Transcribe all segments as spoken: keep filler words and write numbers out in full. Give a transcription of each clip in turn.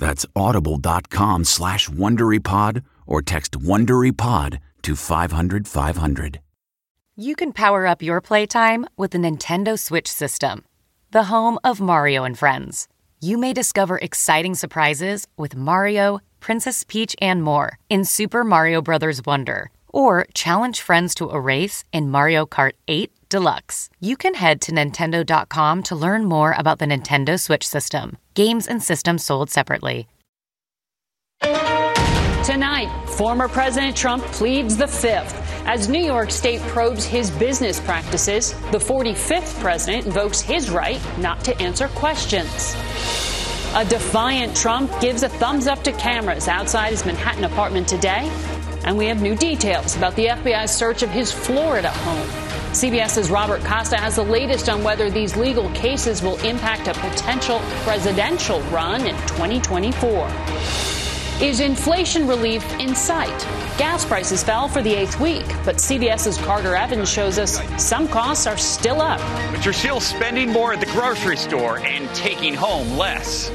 That's audible.com slash WonderyPod or text WonderyPod to five hundred five hundred. You can power up your playtime with the Nintendo Switch system, the home of Mario and Friends. You may discover exciting surprises with Mario, Princess Peach, and more in Super Mario Bros. Wonder, or challenge friends to a race in Mario Kart eight Deluxe. You can head to Nintendo dot com to learn more about the Nintendo Switch system. Games and systems sold separately. Tonight, former President Trump pleads the fifth as New York State probes his business practices. The forty-fifth president invokes his right not to answer questions. A defiant Trump gives a thumbs up to cameras outside his Manhattan apartment today. And we have new details about the F B I's search of his Florida home. C B S's Robert Costa has the latest on whether these legal cases will impact a potential presidential run in twenty twenty-four. Is inflation relief in sight? Gas prices fell for the eighth week, but C B S's Carter Evans shows us some costs are still up. But you're still spending more at the grocery store and taking home less.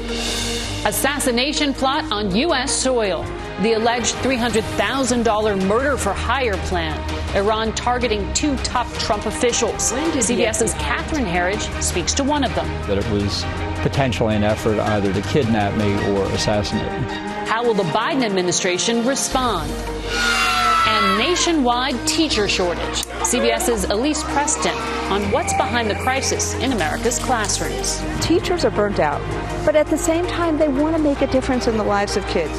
Assassination plot on U S soil. The alleged three hundred thousand dollars murder for hire plan. Iran targeting two top Trump officials. C B S's Catherine Herridge speaks to one of them. That it was potentially an effort either to kidnap me or assassinate me. How will the Biden administration respond? And nationwide teacher shortage. C B S's Elise Preston on what's behind the crisis in America's classrooms. Teachers are burnt out, but at the same time, they want to make a difference in the lives of kids.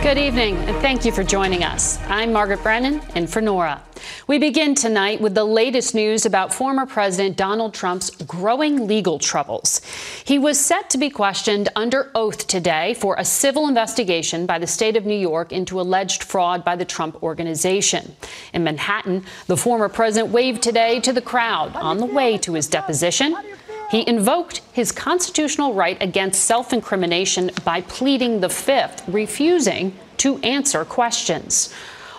Good evening, and thank you for joining us. I'm Margaret Brennan, and for Norah. We begin tonight with the latest news about former President Donald Trump's growing legal troubles. He was set to be questioned under oath today for a civil investigation by the state of New York into alleged fraud by the Trump Organization. In Manhattan, the former president waved today to the crowd on the way to his deposition. He invoked his constitutional right against self-incrimination by pleading the fifth, refusing to answer questions.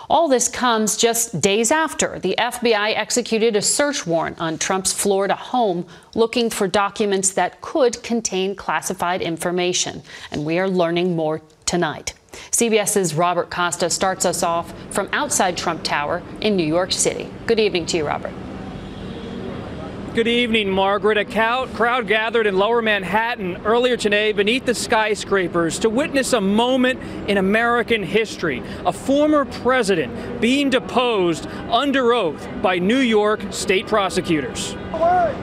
All this comes just days after the F B I executed a search warrant on Trump's Florida home, looking for documents that could contain classified information. And we are learning more tonight. C B S's Robert Costa starts us off from outside Trump Tower in New York City. Good evening to you, Robert. Good evening, Margaret. A crowd gathered in Lower Manhattan earlier today beneath the skyscrapers to witness a moment in American history. A former president being deposed under oath by New York state prosecutors.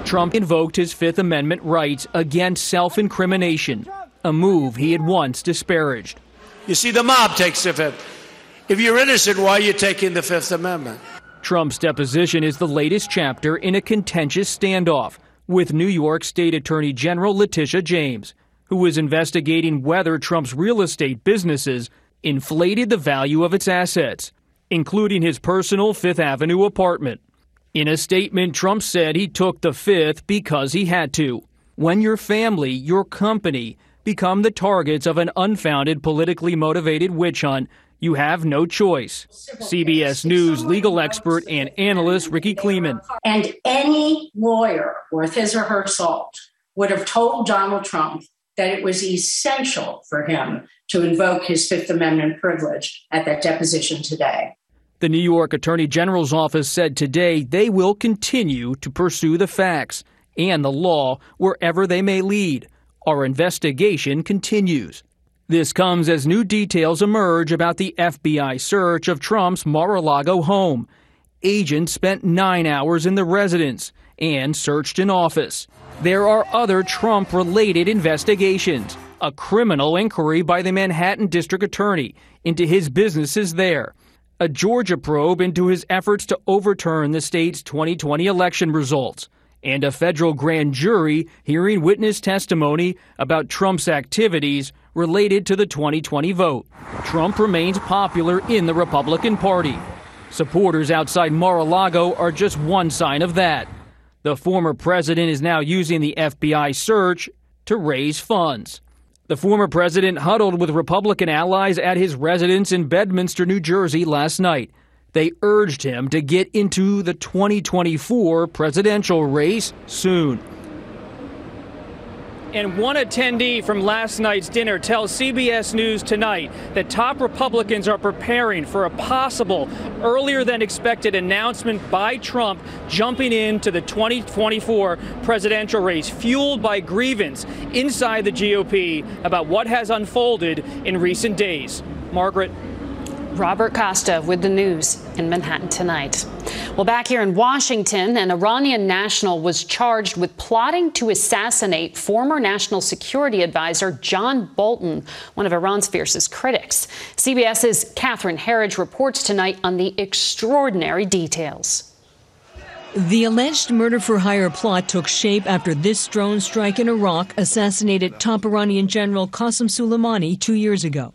Trump invoked his Fifth Amendment rights against self-incrimination, a move he had once disparaged. You see, the mob takes the Fifth. If you're innocent, why are you taking the Fifth Amendment? Trump's deposition is the latest chapter in a contentious standoff with New York State Attorney General Letitia James, who was investigating whether Trump's real estate businesses inflated the value of its assets, including his personal Fifth Avenue apartment. In a statement, Trump said he took the Fifth because he had to. When your family, your company, become the targets of an unfounded, politically motivated witch hunt, you have no choice. C B S News legal expert and analyst Ricky Kleeman. And any lawyer worth his or her salt would have told Donald Trump that it was essential for him to invoke his Fifth Amendment privilege at that deposition today. The New York Attorney General's office said today they will continue to pursue the facts and the law wherever they may lead. Our investigation continues. This comes as new details emerge about the F B I search of Trump's Mar-a-Lago home. Agents spent nine hours in the residence and searched an office. There are other Trump-related investigations, a criminal inquiry by the Manhattan District Attorney into his businesses there, a Georgia probe into his efforts to overturn the state's twenty twenty election results, and a federal grand jury hearing witness testimony about Trump's activities related to the twenty twenty vote. Trump remains popular in the Republican Party. Supporters outside Mar-a-Lago are just one sign of that. The former president is now using the F B I search to raise funds. The former president huddled with Republican allies at his residence in Bedminster, New Jersey last night. They urged him to get into the twenty twenty-four presidential race soon. And one attendee from last night's dinner tells C B S News Tonight that top Republicans are preparing for a possible earlier-than-expected announcement by Trump jumping into the twenty twenty-four presidential race, fueled by grievance inside the G O P about what has unfolded in recent days. Margaret. Robert Costa with the news in Manhattan tonight. Well, back here in Washington, an Iranian national was charged with plotting to assassinate former National Security Advisor John Bolton, one of Iran's fiercest critics. CBS's Catherine Herridge reports tonight on the extraordinary details. The alleged murder-for-hire plot took shape after this drone strike in Iraq assassinated top Iranian General Qasem Soleimani two years ago.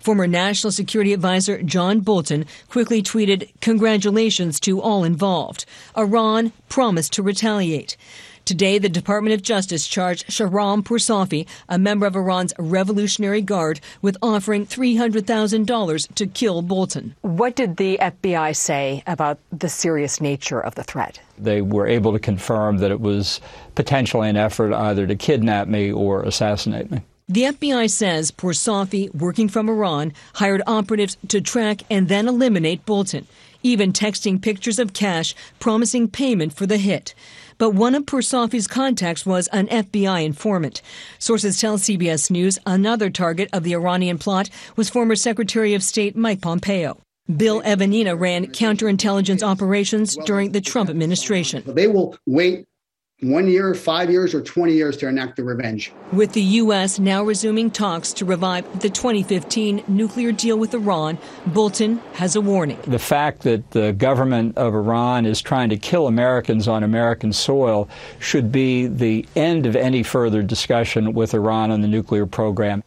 Former National Security Advisor John Bolton quickly tweeted, "Congratulations to all involved. Iran promised to retaliate." Today, the Department of Justice charged Shahram Poursafi, a member of Iran's Revolutionary Guard, with offering three hundred thousand dollars to kill Bolton. What did the F B I say about the serious nature of the threat? They were able to confirm that it was potentially an effort either to kidnap me or assassinate me. The F B I says Poursafi, working from Iran, hired operatives to track and then eliminate Bolton, even texting pictures of cash promising payment for the hit. But one of Poursafi's contacts was an F B I informant. Sources tell C B S News another target of the Iranian plot was former Secretary of State Mike Pompeo. Bill Evanina ran counterintelligence operations during the Trump administration. They will wait one year, five years, or twenty years to enact the revenge. With the U S now resuming talks to revive the twenty fifteen nuclear deal with Iran, Bolton has a warning. The fact that the government of Iran is trying to kill Americans on American soil should be the end of any further discussion with Iran on the nuclear program.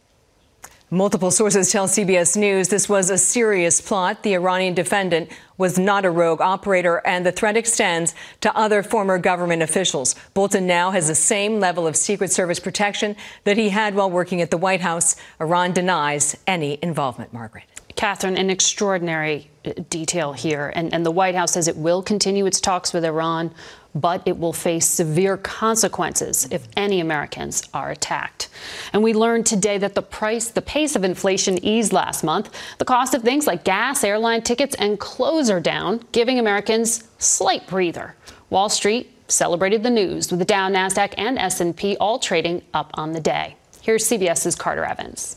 Multiple sources tell C B S News this was a serious plot. The Iranian defendant was not a rogue operator, and the threat extends to other former government officials. Bolton now has the same level of Secret Service protection that he had while working at the White House. Iran denies any involvement, Margaret. Catherine, an extraordinary detail here. And, and the White House says it will continue its talks with Iran, but it will face severe consequences if any Americans are attacked. And we learned today that the price, the pace of inflation eased last month. The cost of things like gas, airline tickets, and clothes are down, giving Americans slight breather. Wall Street celebrated the news with the Dow, Nasdaq, and S and P all trading up on the day. Here's C B S's Carter Evans.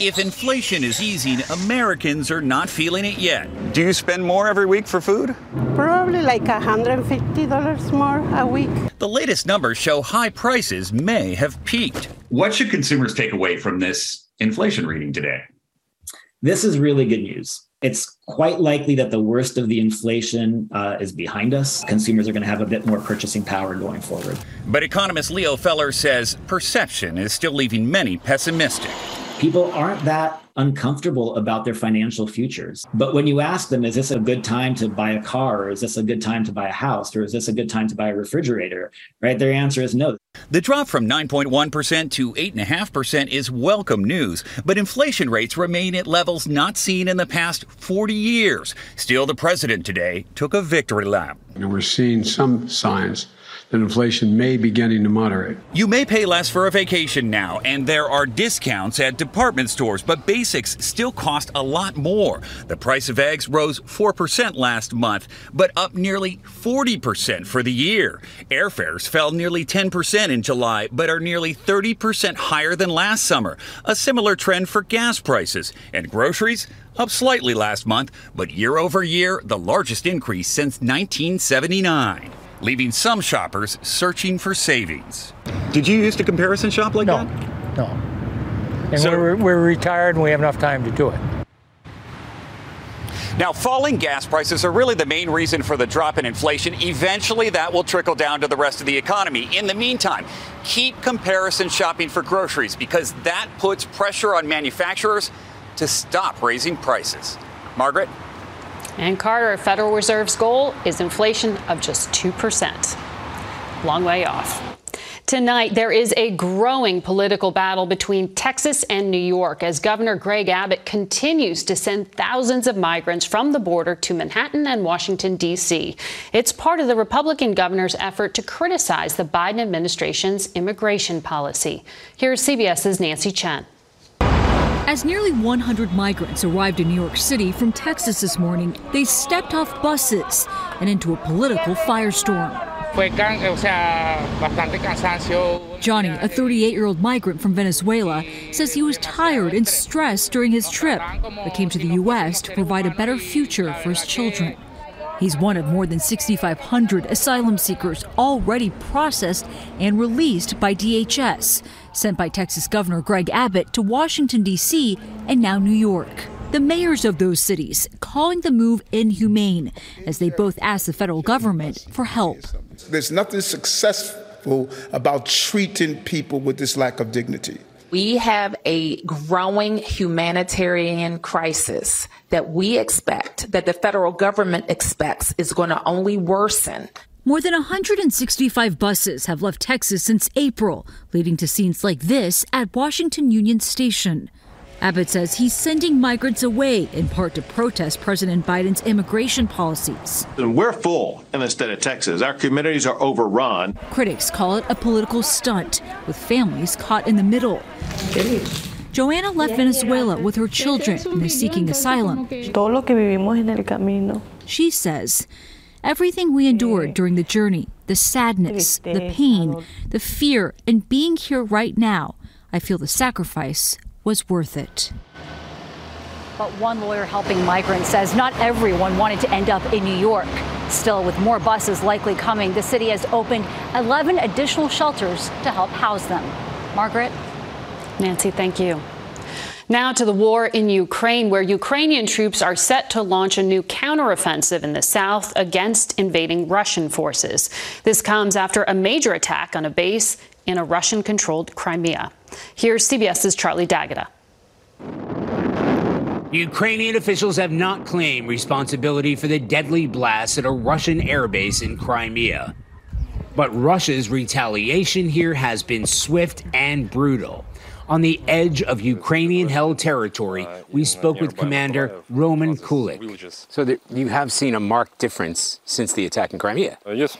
If inflation is easing, Americans are not feeling it yet. Do you spend more every week for food? Probably like one hundred fifty dollars more a week. The latest numbers show high prices may have peaked. What should consumers take away from this inflation reading today? This is really good news. It's quite likely that the worst of the inflation uh, is behind us. Consumers are going to have a bit more purchasing power going forward. But economist Leo Feller says perception is still leaving many pessimistic. People aren't that uncomfortable about their financial futures. But when you ask them, is this a good time to buy a car? Or is this a good time to buy a house? Or is this a good time to buy a refrigerator? Right? Their answer is no. The drop from nine point one percent to eight point five percent is welcome news, but inflation rates remain at levels not seen in the past forty years. Still, the president today took a victory lap. And we're seeing some signs that inflation may be beginning to moderate. You may pay less for a vacation now, and there are discounts at department stores, but basics still cost a lot more. The price of eggs rose four percent last month, but up nearly forty percent for the year. Airfares fell nearly ten percent in July, but are nearly thirty percent higher than last summer. A similar trend for gas prices. And groceries? Up slightly last month, but year over year, the largest increase since nineteen seventy-nine. Leaving some shoppers searching for savings. Did you used to comparison shop like no, that? No, no. And so, we're, we're retired and we have enough time to do it. Now, falling gas prices are really the main reason for the drop in inflation. Eventually, that will trickle down to the rest of the economy. In the meantime, keep comparison shopping for groceries because that puts pressure on manufacturers to stop raising prices. Margaret? And Carter, Federal Reserve's goal is inflation of just two percent. Long way off. Tonight, there is a growing political battle between Texas and New York as Governor Greg Abbott continues to send thousands of migrants from the border to Manhattan and Washington, D C. It's part of the Republican governor's effort to criticize the Biden administration's immigration policy. Here's C B S's Nancy Chen. As nearly one hundred migrants arrived in New York City from Texas this morning, they stepped off buses and into a political firestorm. Johnny, a thirty-eight-year-old migrant from Venezuela, says he was tired and stressed during his trip, but came to the U S to provide a better future for his children. He's one of more than six thousand five hundred asylum seekers already processed and released by D H S, sent by Texas Governor Greg Abbott to Washington, D C, and now New York. The mayors of those cities calling the move inhumane as they both asked the federal government for help. There's nothing successful about treating people with this lack of dignity. We have a growing humanitarian crisis that we expect, that the federal government expects, is going to only worsen. More than one hundred sixty-five buses have left Texas since April, leading to scenes like this at Washington Union Station. Abbott says he's sending migrants away in part to protest President Biden's immigration policies. We're full in the state of Texas. Our communities are overrun. Critics call it a political stunt, with families caught in the middle. Joanna left Venezuela with her children and is seeking asylum. She says, everything we endured during the journey, the sadness, the pain, the fear, and being here right now, I feel the sacrifice was worth it. But one lawyer helping migrants says not everyone wanted to end up in New York. Still, with more buses likely coming, the city has opened eleven additional shelters to help house them. Margaret? Nancy, thank you. Now to the war in Ukraine, where Ukrainian troops are set to launch a new counteroffensive in the south against invading Russian forces. This comes after a major attack on a base in a Russian-controlled Crimea. Here's C B S's Charlie Daggett. Ukrainian officials have not claimed responsibility for the deadly blast at a Russian airbase in Crimea. But Russia's retaliation here has been swift and brutal. On the edge of Ukrainian-held territory, we spoke with Commander Roman Kulik. So there, you have seen a marked difference since the attack in Crimea? Uh, yes.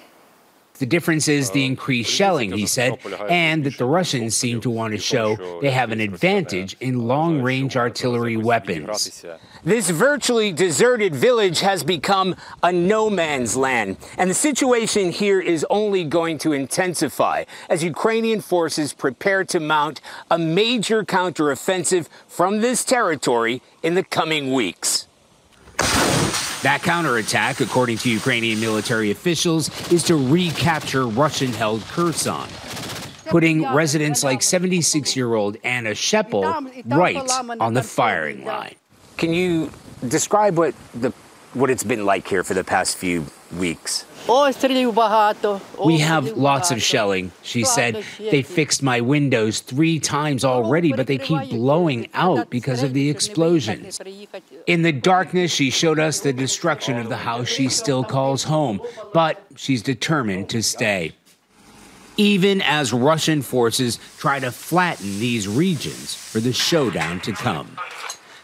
The difference is the increased shelling, he said, and that the Russians seem to want to show they have an advantage in long-range artillery weapons. This virtually deserted village has become a no-man's land, and the situation here is only going to intensify as Ukrainian forces prepare to mount a major counteroffensive from this territory in the coming weeks. That counterattack, according to Ukrainian military officials, is to recapture Russian-held Kherson, putting residents like seventy-six-year-old Anna Sheppel right on the firing line. Can you describe what the what it's been like here for the past few weeks. We have lots of shelling, she said. They fixed my windows three times already, but they keep blowing out because of the explosions. In the darkness, she showed us the destruction of the house she still calls home, but she's determined to stay. Even as Russian forces try to flatten these regions for the showdown to come.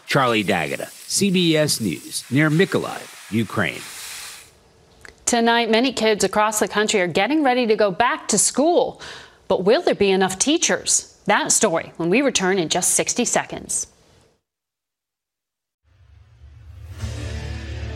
Charlie Daggett, C B S News, near Mykolaiv, Ukraine. Tonight, many kids across the country are getting ready to go back to school. But will there be enough teachers? That story when we return in just sixty seconds.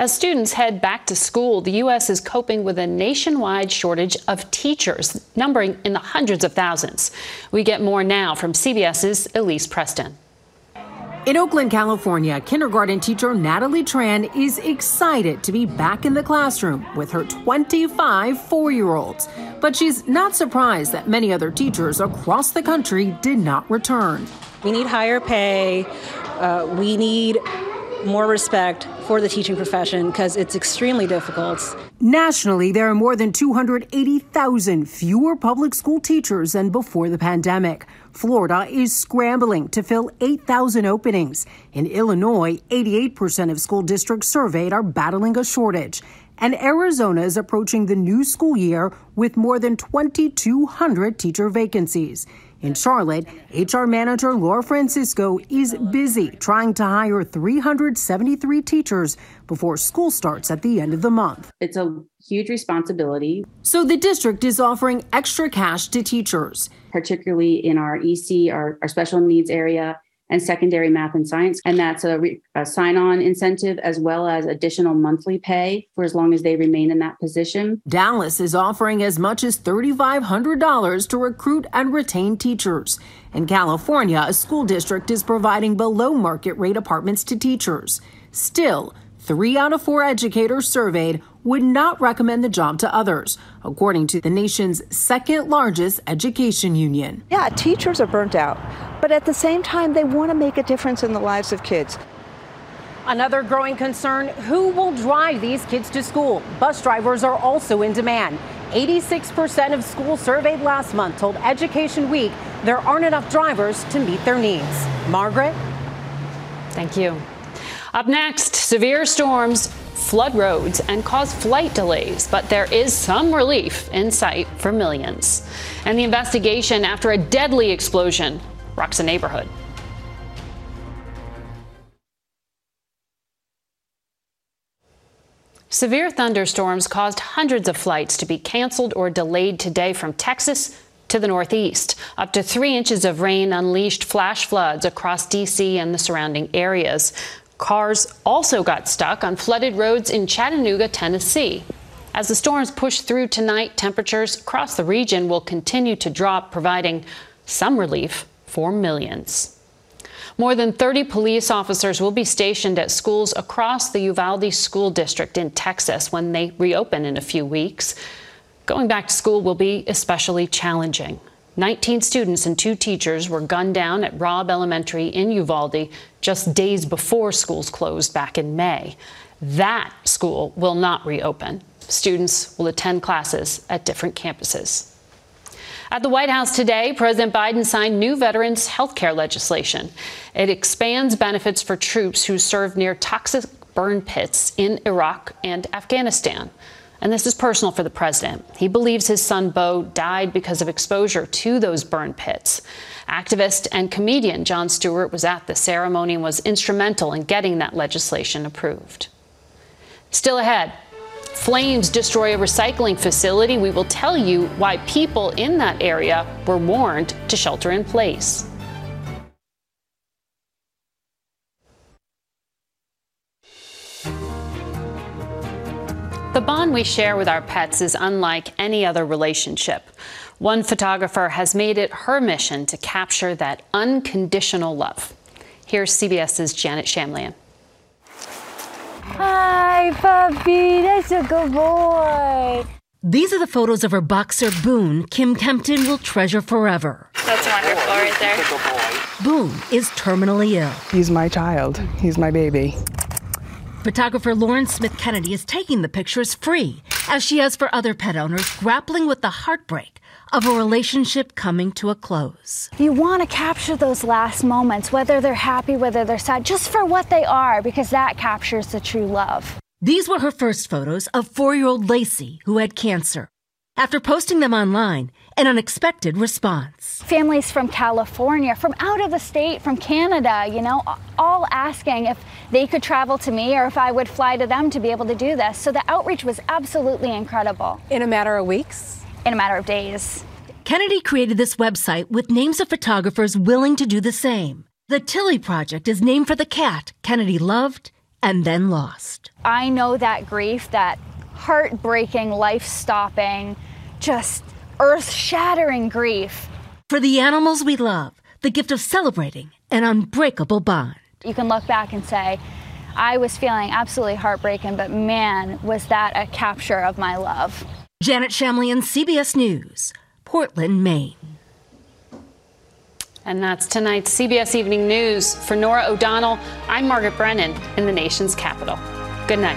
As students head back to school, the U S is coping with a nationwide shortage of teachers, numbering in the hundreds of thousands. We get more now from CBS's Elise Preston. In Oakland, California, kindergarten teacher Natalie Tran is excited to be back in the classroom with her twenty-five four-year-olds. But she's not surprised that many other teachers across the country did not return. We need higher pay. Uh, we need more respect for the teaching profession because it's extremely difficult. Nationally, there are more than two hundred eighty thousand fewer public school teachers than before the pandemic. Florida is scrambling to fill eight thousand openings. In Illinois, eighty-eight percent of school districts surveyed are battling a shortage. And Arizona is approaching the new school year with more than twenty-two hundred teacher vacancies. In Charlotte, H R manager Laura Francisco is busy trying to hire three hundred seventy-three teachers before school starts at the end of the month. It's a huge responsibility. So the district is offering extra cash to teachers, particularly in our E C, our, our special needs area, and secondary math and science. And that's a, re- a sign-on incentive as well as additional monthly pay for as long as they remain in that position. Dallas is offering as much as three thousand five hundred dollars to recruit and retain teachers. In California, a school district is providing below market rate apartments to teachers. Still, three out of four educators surveyed would not recommend the job to others, according to the nation's second largest education union. Yeah, teachers are burnt out, but at the same time, they want to make a difference in the lives of kids. Another growing concern, who will drive these kids to school? Bus drivers are also in demand. eighty-six percent of schools surveyed last month told Education Week there aren't enough drivers to meet their needs. Margaret? Thank you. Up next, severe storms flood roads and cause flight delays, but there is some relief in sight for millions. And the investigation after a deadly explosion rocks a neighborhood. Severe thunderstorms caused hundreds of flights to be canceled or delayed today from Texas to the Northeast. Up to three inches of rain unleashed flash floods across D C and the surrounding areas. Cars also got stuck on flooded roads in Chattanooga, Tennessee. As the storms push through tonight, temperatures across the region will continue to drop, providing some relief for millions. More than thirty police officers will be stationed at schools across the Uvalde School District in Texas when they reopen in a few weeks. Going back to school will be especially challenging. nineteen students and two teachers were gunned down at Robb Elementary in Uvalde just days before schools closed back in May. That school will not reopen. Students will attend classes at different campuses. At the White House today, President Biden signed new veterans' health care legislation. It expands benefits for troops who served near toxic burn pits in Iraq and Afghanistan. And this is personal for the president. He believes his son, Beau, died because of exposure to those burn pits. Activist and comedian Jon Stewart was at the ceremony and was instrumental in getting that legislation approved. Still ahead, flames destroy a recycling facility. We will tell you why people in that area were warned to shelter in place. The bond we share with our pets is unlike any other relationship. One photographer has made it her mission to capture that unconditional love. Here's C B S's Janet Shamlian. Hi, puppy. That's a good boy. These are the photos of her boxer, Boone, Kim Kempton will treasure forever. That's wonderful right there. Boone is terminally ill. He's my child. He's my baby. Photographer Lauren Smith Kennedy is taking the pictures free, as she has for other pet owners grappling with the heartbreak of a relationship coming to a close. You want to capture those last moments, whether they're happy, whether they're sad, just for what they are, because that captures the true love. These were her first photos of four-year-old Lacey, who had cancer. After posting them online, an unexpected response. Families from California, from out of the state, from Canada, you know, all asking if they could travel to me or if I would fly to them to be able to do this. So the outreach was absolutely incredible. In a matter of weeks? In a matter of days. Kennedy created this website with names of photographers willing to do the same. The Tilly Project is named for the cat Kennedy loved and then lost. I know that grief, that heartbreaking, life-stopping, just earth-shattering grief. For the animals we love, the gift of celebrating an unbreakable bond. You can look back and say, I was feeling absolutely heartbreaking, but man, was that a capture of my love. Janet Shamlian, C B S News, Portland, Maine. And that's tonight's C B S Evening News. For Norah O'Donnell, I'm Margaret Brennan in the nation's capital. Good night.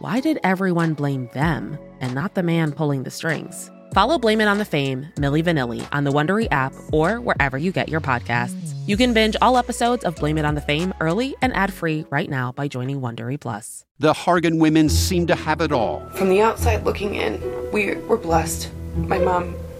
why did everyone blame them and not the man pulling the strings? Follow Blame It On The Fame, Milli Vanilli, on the Wondery app or wherever you get your podcasts. You can binge all episodes of Blame It On The Fame early and ad-free right now by joining Wondery Plus. The Hargan women seem to have it all. From the outside looking in, we were blessed. My mom